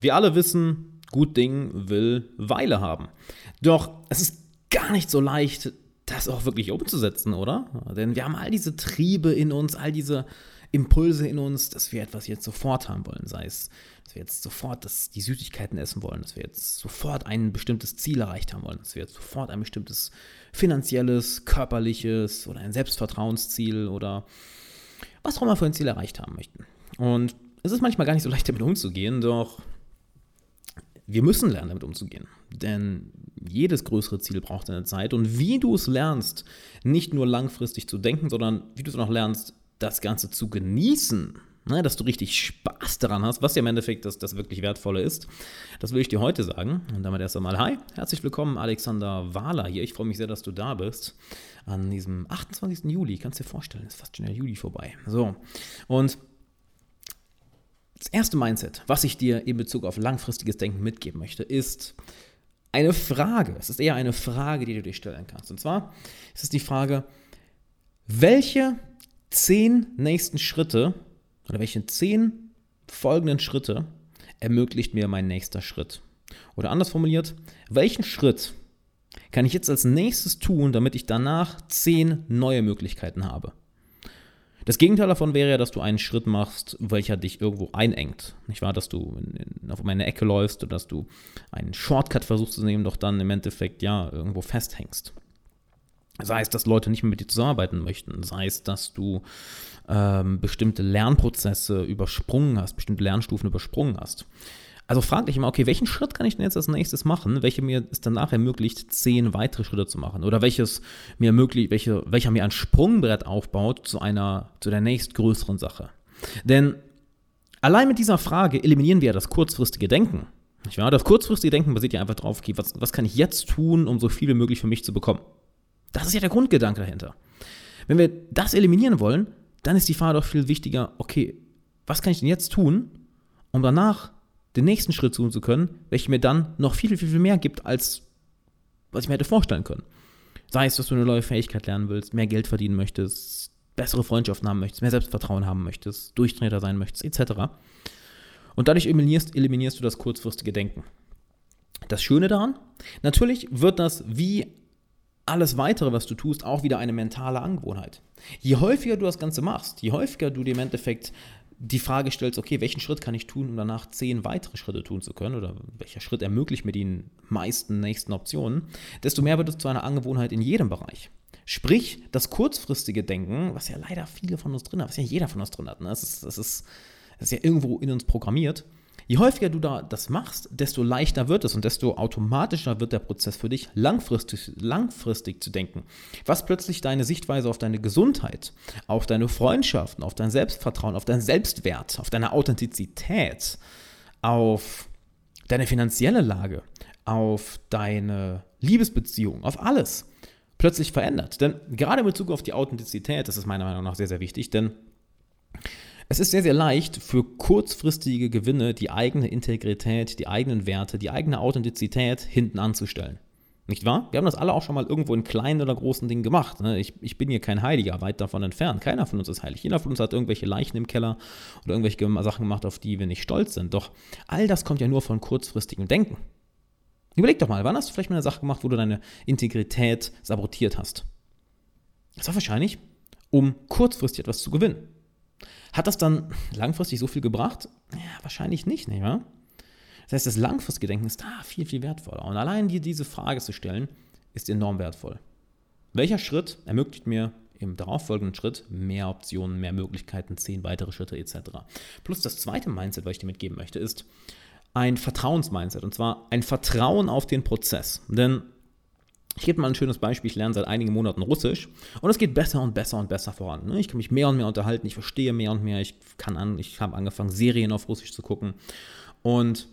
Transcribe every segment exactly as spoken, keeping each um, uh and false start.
Wir alle wissen, gut Ding will Weile haben. Doch es ist gar nicht so leicht, das auch wirklich umzusetzen, oder? Denn wir haben all diese Triebe in uns, all diese Impulse in uns, dass wir etwas jetzt sofort haben wollen. Sei es, dass wir jetzt sofort das, die Süßigkeiten essen wollen, dass wir jetzt sofort ein bestimmtes Ziel erreicht haben wollen, dass wir jetzt sofort ein bestimmtes finanzielles, körperliches oder ein Selbstvertrauensziel oder was auch immer für ein Ziel erreicht haben möchten. Und es ist manchmal gar nicht so leicht, damit umzugehen, doch wir müssen lernen, damit umzugehen, denn jedes größere Ziel braucht eine Zeit und wie du es lernst, nicht nur langfristig zu denken, sondern wie du es auch lernst, das Ganze zu genießen, ne, dass du richtig Spaß daran hast, was ja im Endeffekt das, das wirklich Wertvolle ist, das will ich dir heute sagen. Und damit erst einmal hi, herzlich willkommen, Alexander Wahler hier, ich freue mich sehr, dass du da bist, an diesem achtundzwanzigsten Juli, kannst dir vorstellen, ist fast schon der Juli vorbei, so, und das erste Mindset, was ich dir in Bezug auf langfristiges Denken mitgeben möchte, ist eine Frage. Es ist eher eine Frage, die du dir stellen kannst. Und zwar ist es die Frage, welche zehn nächsten Schritte oder welche zehn folgenden Schritte ermöglicht mir mein nächster Schritt? Oder anders formuliert, welchen Schritt kann ich jetzt als nächstes tun, damit ich danach zehn neue Möglichkeiten habe? Das Gegenteil davon wäre ja, dass du einen Schritt machst, welcher dich irgendwo einengt. Nicht wahr, dass du in, in, auf eine Ecke läufst oder dass du einen Shortcut versuchst zu nehmen, doch dann im Endeffekt ja irgendwo festhängst. Sei es, dass Leute nicht mehr mit dir zusammenarbeiten möchten, sei es, dass du ähm, bestimmte Lernprozesse übersprungen hast, bestimmte Lernstufen übersprungen hast. Also frag dich immer, okay, welchen Schritt kann ich denn jetzt als nächstes machen, welcher mir es danach ermöglicht, zehn weitere Schritte zu machen? Oder welches mir ermöglicht, welche, welcher mir ein Sprungbrett aufbaut zu einer, zu der nächstgrößeren Sache? Denn allein mit dieser Frage eliminieren wir ja das kurzfristige Denken. Nicht wahr? Das kurzfristige Denken basiert ja einfach drauf, okay, was, was kann ich jetzt tun, um so viel wie möglich für mich zu bekommen? Das ist ja der Grundgedanke dahinter. Wenn wir das eliminieren wollen, dann ist die Frage doch viel wichtiger, okay, was kann ich denn jetzt tun, um danach den nächsten Schritt tun zu können, welcher mir dann noch viel, viel, viel mehr gibt, als was ich mir hätte vorstellen können. Sei es, dass du eine neue Fähigkeit lernen willst, mehr Geld verdienen möchtest, bessere Freundschaften haben möchtest, mehr Selbstvertrauen haben möchtest, Durchtrainer sein möchtest, et cetera. Und dadurch eliminierst, eliminierst du das kurzfristige Denken. Das Schöne daran, natürlich wird das wie alles Weitere, was du tust, auch wieder eine mentale Angewohnheit. Je häufiger du das Ganze machst, je häufiger du dir im Endeffekt die Frage stellst, okay, welchen Schritt kann ich tun, um danach zehn weitere Schritte tun zu können oder welcher Schritt ermöglicht mir die meisten nächsten Optionen, desto mehr wird es zu einer Angewohnheit in jedem Bereich. Sprich, das kurzfristige Denken, was ja leider viele von uns drin hat, was ja jeder von uns drin hat, ne? das ist, das ist, das ist ja irgendwo in uns programmiert. Je häufiger du da das machst, desto leichter wird es und desto automatischer wird der Prozess für dich, langfristig, langfristig zu denken. Was plötzlich deine Sichtweise auf deine Gesundheit, auf deine Freundschaften, auf dein Selbstvertrauen, auf deinen Selbstwert, auf deine Authentizität, auf deine finanzielle Lage, auf deine Liebesbeziehung, auf alles plötzlich verändert. Denn gerade in Bezug auf die Authentizität, das ist meiner Meinung nach sehr, sehr wichtig, denn es ist sehr, sehr leicht, für kurzfristige Gewinne die eigene Integrität, die eigenen Werte, die eigene Authentizität hinten anzustellen. Nicht wahr? Wir haben das alle auch schon mal irgendwo in kleinen oder großen Dingen gemacht. Ne? Ich, ich bin hier kein Heiliger, weit davon entfernt. Keiner von uns ist heilig. Jeder von uns hat irgendwelche Leichen im Keller oder irgendwelche Sachen gemacht, auf die wir nicht stolz sind. Doch all das kommt ja nur von kurzfristigem Denken. Überleg doch mal, wann hast du vielleicht mal eine Sache gemacht, wo du deine Integrität sabotiert hast? Das war wahrscheinlich, um kurzfristig etwas zu gewinnen. Hat das dann langfristig so viel gebracht? Ja, wahrscheinlich nicht, nicht wahr? Das heißt, das langfristige Denken ist da viel, viel wertvoller. Und allein dir diese Frage zu stellen, ist enorm wertvoll. Welcher Schritt ermöglicht mir im darauffolgenden Schritt mehr Optionen, mehr Möglichkeiten, zehn weitere Schritte et cetera? Plus das zweite Mindset, was ich dir mitgeben möchte, ist ein Vertrauensmindset. Und zwar ein Vertrauen auf den Prozess. Denn ich gebe mal ein schönes Beispiel, ich lerne seit einigen Monaten Russisch und es geht besser und besser und besser voran. Ich kann mich mehr und mehr unterhalten, ich verstehe mehr und mehr, ich kann an, ich habe angefangen, Serien auf Russisch zu gucken und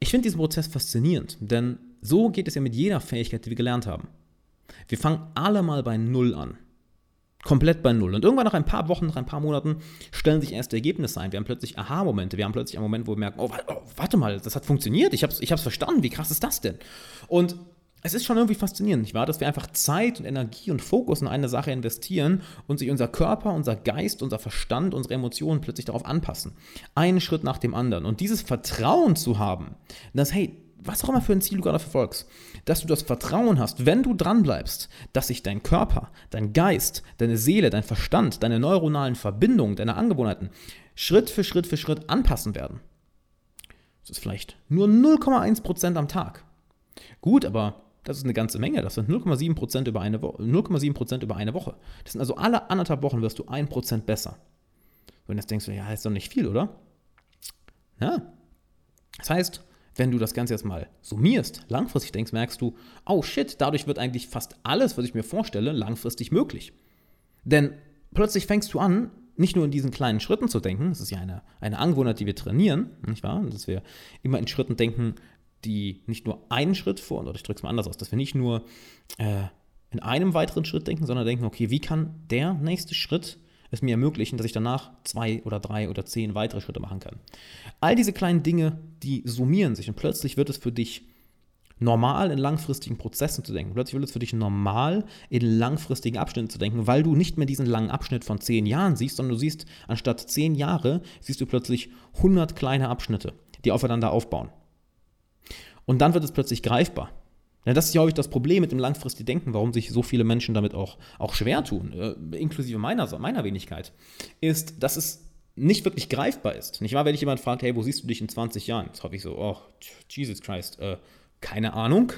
ich finde diesen Prozess faszinierend, denn so geht es ja mit jeder Fähigkeit, die wir gelernt haben. Wir fangen alle mal bei Null an, komplett bei Null und irgendwann nach ein paar Wochen, nach ein paar Monaten stellen sich erste Ergebnisse ein, wir haben plötzlich Aha-Momente, wir haben plötzlich einen Moment, wo wir merken, oh, oh warte mal, das hat funktioniert, ich habe es ich habe es verstanden, wie krass ist das denn? Und es ist schon irgendwie faszinierend, nicht wahr? Dass wir einfach Zeit und Energie und Fokus in eine Sache investieren und sich unser Körper, unser Geist, unser Verstand, unsere Emotionen plötzlich darauf anpassen. Einen Schritt nach dem anderen. Und dieses Vertrauen zu haben, dass, hey, was auch immer für ein Ziel du gerade verfolgst, dass du das Vertrauen hast, wenn du dranbleibst, dass sich dein Körper, dein Geist, deine Seele, dein Verstand, deine neuronalen Verbindungen, deine Angewohnheiten Schritt für Schritt für Schritt anpassen werden. Das ist vielleicht nur null Komma eins Prozent am Tag. Gut, aber das ist eine ganze Menge. Das sind null Komma sieben Prozent über eine Woche. null Komma sieben Prozent über eine Woche. Das sind also alle anderthalb Wochen wirst du ein Prozent besser. Und jetzt denkst du, ja, ist doch nicht viel, oder? Ja. Das heißt, wenn du das Ganze jetzt mal summierst, langfristig denkst, merkst du, oh shit, dadurch wird eigentlich fast alles, was ich mir vorstelle, langfristig möglich. Denn plötzlich fängst du an, nicht nur in diesen kleinen Schritten zu denken, das ist ja eine, eine Angewohnheit, die wir trainieren, nicht wahr? Dass wir immer in Schritten denken, die nicht nur einen Schritt vor, oder ich drücke es mal anders aus, dass wir nicht nur äh, in einem weiteren Schritt denken, sondern denken, okay, wie kann der nächste Schritt es mir ermöglichen, dass ich danach zwei oder drei oder zehn weitere Schritte machen kann. All diese kleinen Dinge, die summieren sich und plötzlich wird es für dich normal, in langfristigen Prozessen zu denken. Plötzlich wird es für dich normal, in langfristigen Abschnitten zu denken, weil du nicht mehr diesen langen Abschnitt von zehn Jahren siehst, sondern du siehst, anstatt zehn Jahre, siehst du plötzlich hundert kleine Abschnitte, die aufeinander aufbauen. Und dann wird es plötzlich greifbar. Ja, das ist, glaube ich, das Problem mit dem langfristigen Denken, warum sich so viele Menschen damit auch, auch schwer tun, äh, inklusive meiner, meiner Wenigkeit, ist, dass es nicht wirklich greifbar ist. Nicht wahr? Wenn dich jemand fragt, hey, wo siehst du dich in zwanzig Jahren? Das habe ich so, oh, Jesus Christ, äh, keine Ahnung,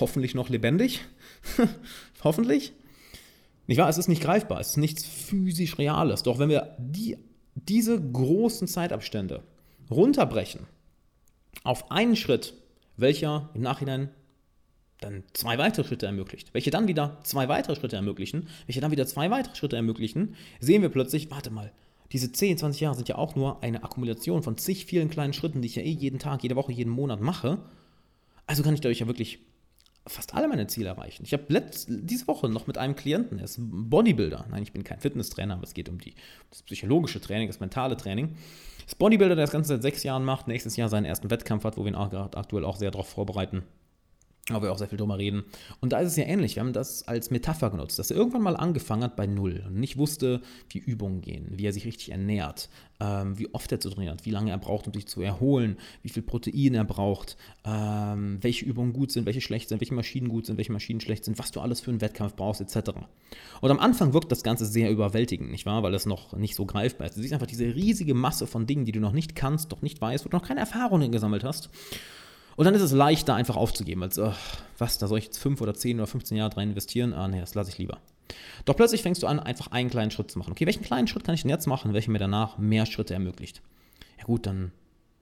hoffentlich noch lebendig, hoffentlich. Nicht wahr? Es ist nicht greifbar, es ist nichts physisch Reales. Doch wenn wir die, diese großen Zeitabstände runterbrechen auf einen Schritt, welcher im Nachhinein dann zwei weitere Schritte ermöglicht, welche dann wieder zwei weitere Schritte ermöglichen, welche dann wieder zwei weitere Schritte ermöglichen, sehen wir plötzlich, warte mal, diese zehn, zwanzig Jahre sind ja auch nur eine Akkumulation von zig vielen kleinen Schritten, die ich ja eh jeden Tag, jede Woche, jeden Monat mache. Also kann ich dadurch ja wirklich fast alle meine Ziele erreichen. Ich habe diese Woche noch mit einem Klienten, er ist Bodybuilder, nein, ich bin kein Fitnesstrainer, aber es geht um die, das psychologische Training, das mentale Training. Das Bodybuilder, der das Ganze seit sechs Jahren macht, nächstes Jahr seinen ersten Wettkampf hat, wo wir ihn auch gerade aktuell auch sehr darauf vorbereiten, aber wir auch sehr viel drüber reden. Und da ist es ja ähnlich, wir haben das als Metapher genutzt, dass er irgendwann mal angefangen hat bei Null und nicht wusste, wie Übungen gehen, wie er sich richtig ernährt, ähm, wie oft er zu trainieren hat, wie lange er braucht, um sich zu erholen, wie viel Protein er braucht, ähm, welche Übungen gut sind, welche schlecht sind, welche Maschinen gut sind, welche Maschinen schlecht sind, was du alles für einen Wettkampf brauchst, et cetera. Und am Anfang wirkt das Ganze sehr überwältigend, nicht wahr? Weil es noch nicht so greifbar ist. Du siehst einfach diese riesige Masse von Dingen, die du noch nicht kannst, noch nicht weißt, wo du noch keine Erfahrungen gesammelt hast. Und dann ist es leichter, einfach aufzugeben, als, ach, was, da soll ich jetzt fünf oder zehn oder fünfzehn Jahre rein investieren? Ah, nee, das lasse ich lieber. Doch plötzlich fängst du an, einfach einen kleinen Schritt zu machen. Okay, welchen kleinen Schritt kann ich denn jetzt machen, welcher mir danach mehr Schritte ermöglicht? Ja gut, dann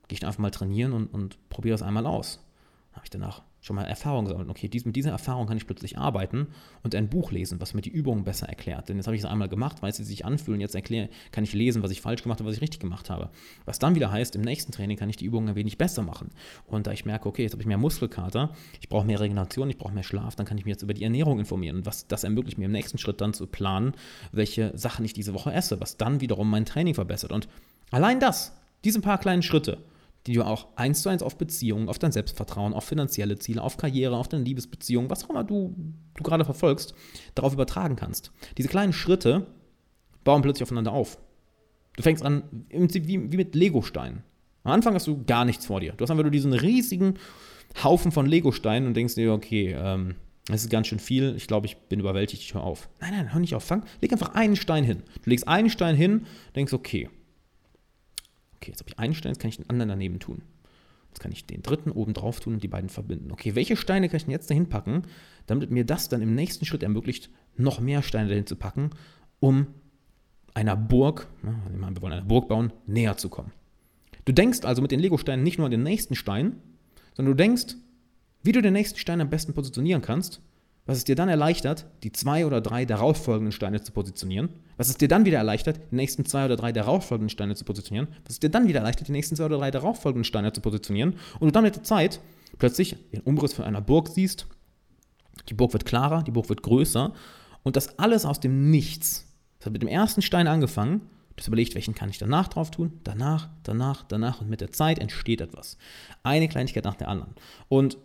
gehe ich einfach mal trainieren und, und probiere es einmal aus. Dann habe ich danach schon mal Erfahrung gesammelt. Okay, dies, mit dieser Erfahrung kann ich plötzlich arbeiten und ein Buch lesen, was mir die Übungen besser erklärt. Denn jetzt habe ich es einmal gemacht, weiß, wie sie sich anfühlen. Jetzt erkläre, kann ich lesen, was ich falsch gemacht habe, was ich richtig gemacht habe. Was dann wieder heißt, im nächsten Training kann ich die Übungen ein wenig besser machen. Und da ich merke, okay, jetzt habe ich mehr Muskelkater, ich brauche mehr Regeneration, ich brauche mehr Schlaf, dann kann ich mir jetzt über die Ernährung informieren. Und was das ermöglicht mir im nächsten Schritt dann zu planen, welche Sachen ich diese Woche esse, was dann wiederum mein Training verbessert. Und allein das, diese paar kleinen Schritte, die du auch eins zu eins auf Beziehungen, auf dein Selbstvertrauen, auf finanzielle Ziele, auf Karriere, auf deine Liebesbeziehung, was auch immer du, du gerade verfolgst, darauf übertragen kannst. Diese kleinen Schritte bauen plötzlich aufeinander auf. Du fängst an, im Prinzip wie, wie mit Legosteinen. Am Anfang hast du gar nichts vor dir. Du hast einfach nur diesen riesigen Haufen von Legosteinen und denkst dir, okay, ähm, das ist ganz schön viel, ich glaube, ich bin überwältigt, ich höre auf. Nein, nein, hör nicht auf, fang, leg einfach einen Stein hin. Du legst einen Stein hin, denkst, okay, Okay, jetzt habe ich einen Stein, jetzt kann ich den anderen daneben tun. Jetzt kann ich den dritten oben drauf tun und die beiden verbinden. Okay, welche Steine kann ich denn jetzt dahin packen, damit mir das dann im nächsten Schritt ermöglicht, noch mehr Steine dahin zu packen, um einer Burg, wir wollen eine Burg bauen, näher zu kommen. Du denkst also mit den Lego-Steinen nicht nur an den nächsten Stein, sondern du denkst, wie du den nächsten Stein am besten positionieren kannst, was es dir dann erleichtert, die zwei oder drei darauffolgenden Steine zu positionieren, was es dir dann wieder erleichtert, die nächsten zwei oder drei darauffolgenden Steine zu positionieren, was es dir dann wieder erleichtert, die nächsten zwei oder drei darauffolgenden Steine zu positionieren und du dann mit der Zeit plötzlich den Umriss von einer Burg siehst, die Burg wird klarer, die Burg wird größer und das alles aus dem Nichts. Das hat mit dem ersten Stein angefangen, du hast überlegt, welchen kann ich danach drauf tun, danach, danach, danach und mit der Zeit entsteht etwas. Eine Kleinigkeit nach der anderen und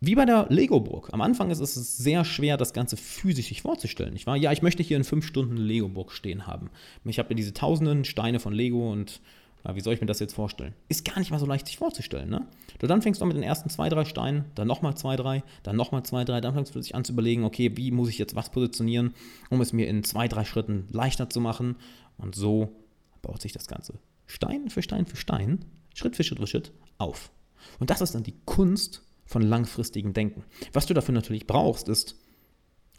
Wie bei der Lego-Burg. Am Anfang ist es sehr schwer, das Ganze physisch sich vorzustellen. Ich war, ja, ich möchte hier in fünf Stunden eine Lego-Burg stehen haben. Ich habe mir diese tausenden Steine von Lego und ja, wie soll ich mir das jetzt vorstellen? Ist gar nicht mal so leicht, sich vorzustellen, ne? Du dann fängst du an mit den ersten zwei, drei Steinen, dann nochmal zwei, drei, dann nochmal zwei, drei, dann fängst du plötzlich an zu überlegen, okay, wie muss ich jetzt was positionieren, um es mir in zwei, drei Schritten leichter zu machen. Und so baut sich das Ganze Stein für Stein für Stein, Schritt für Schritt für Schritt auf. Und das ist dann die Kunst von langfristigem Denken. Was du dafür natürlich brauchst, ist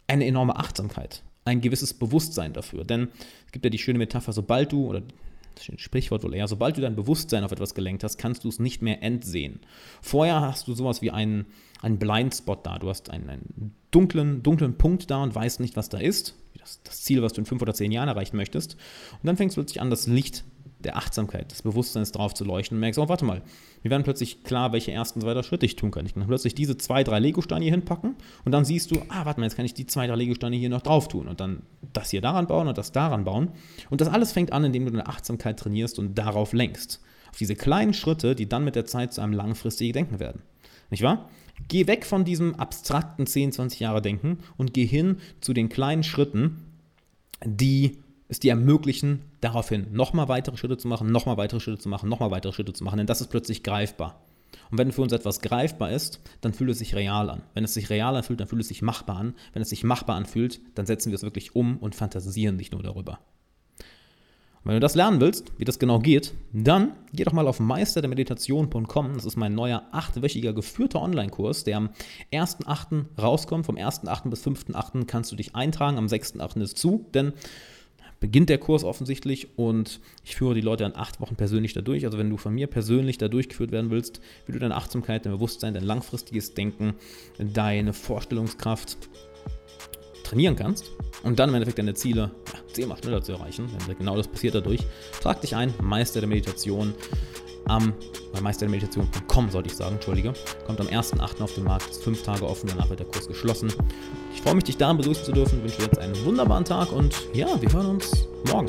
eine enorme Achtsamkeit, ein gewisses Bewusstsein dafür. Denn es gibt ja die schöne Metapher, sobald du, oder das Sprichwort wohl eher, sobald du dein Bewusstsein auf etwas gelenkt hast, kannst du es nicht mehr entsehen. Vorher hast du sowas wie einen, einen Blindspot da. Du hast einen, einen dunklen, dunklen Punkt da und weißt nicht, was da ist. Das, das Ziel, was du in fünf oder zehn Jahren erreichen möchtest. Und dann fängst du plötzlich an, das Licht der Achtsamkeit, des Bewusstseins drauf zu leuchten und merkst, oh, warte mal, mir werden plötzlich klar, welche ersten zwei, drei Schritte ich tun kann. Ich kann plötzlich diese zwei, drei Lego-Steine hier hinpacken und dann siehst du, ah, warte mal, jetzt kann ich die zwei, drei Lego-Steine hier noch drauf tun und dann das hier daran bauen und das daran bauen. Und das alles fängt an, indem du deine Achtsamkeit trainierst und darauf lenkst. Auf diese kleinen Schritte, die dann mit der Zeit zu einem langfristigen Denken werden. Nicht wahr? Geh weg von diesem abstrakten zehn, zwanzig Jahre Denken und geh hin zu den kleinen Schritten, die es dir ermöglichen, daraufhin nochmal weitere Schritte zu machen, nochmal weitere Schritte zu machen, nochmal weitere Schritte zu machen, denn das ist plötzlich greifbar. Und wenn für uns etwas greifbar ist, dann fühlt es sich real an. Wenn es sich real anfühlt, dann fühlt es sich machbar an. Wenn es sich machbar anfühlt, dann setzen wir es wirklich um und fantasieren nicht nur darüber. Und wenn du das lernen willst, wie das genau geht, dann geh doch mal auf meister der meditation punkt com. Das ist mein neuer achtwöchiger geführter Online-Kurs, der am ersten achten rauskommt. Vom ersten achten bis fünften achten kannst du dich eintragen. Am sechsten achten ist zu, denn beginnt der Kurs offensichtlich und ich führe die Leute dann acht Wochen persönlich dadurch. Also wenn du von mir persönlich da durchgeführt werden willst, wie du deine Achtsamkeit, dein Bewusstsein, dein langfristiges Denken, deine Vorstellungskraft trainieren kannst und dann im Endeffekt deine Ziele ja, zehnmal schneller zu erreichen. Genau das passiert dadurch. Trag dich ein, Meister der Meditation am bei meister der meditation punkt com sollte ich sagen, entschuldige, kommt am ersten achten auf den Markt, ist fünf Tage offen, danach wird der Kurs geschlossen. Ich freue mich, dich daran begrüßen zu dürfen, wünsche dir jetzt einen wunderbaren Tag und ja, wir hören uns morgen.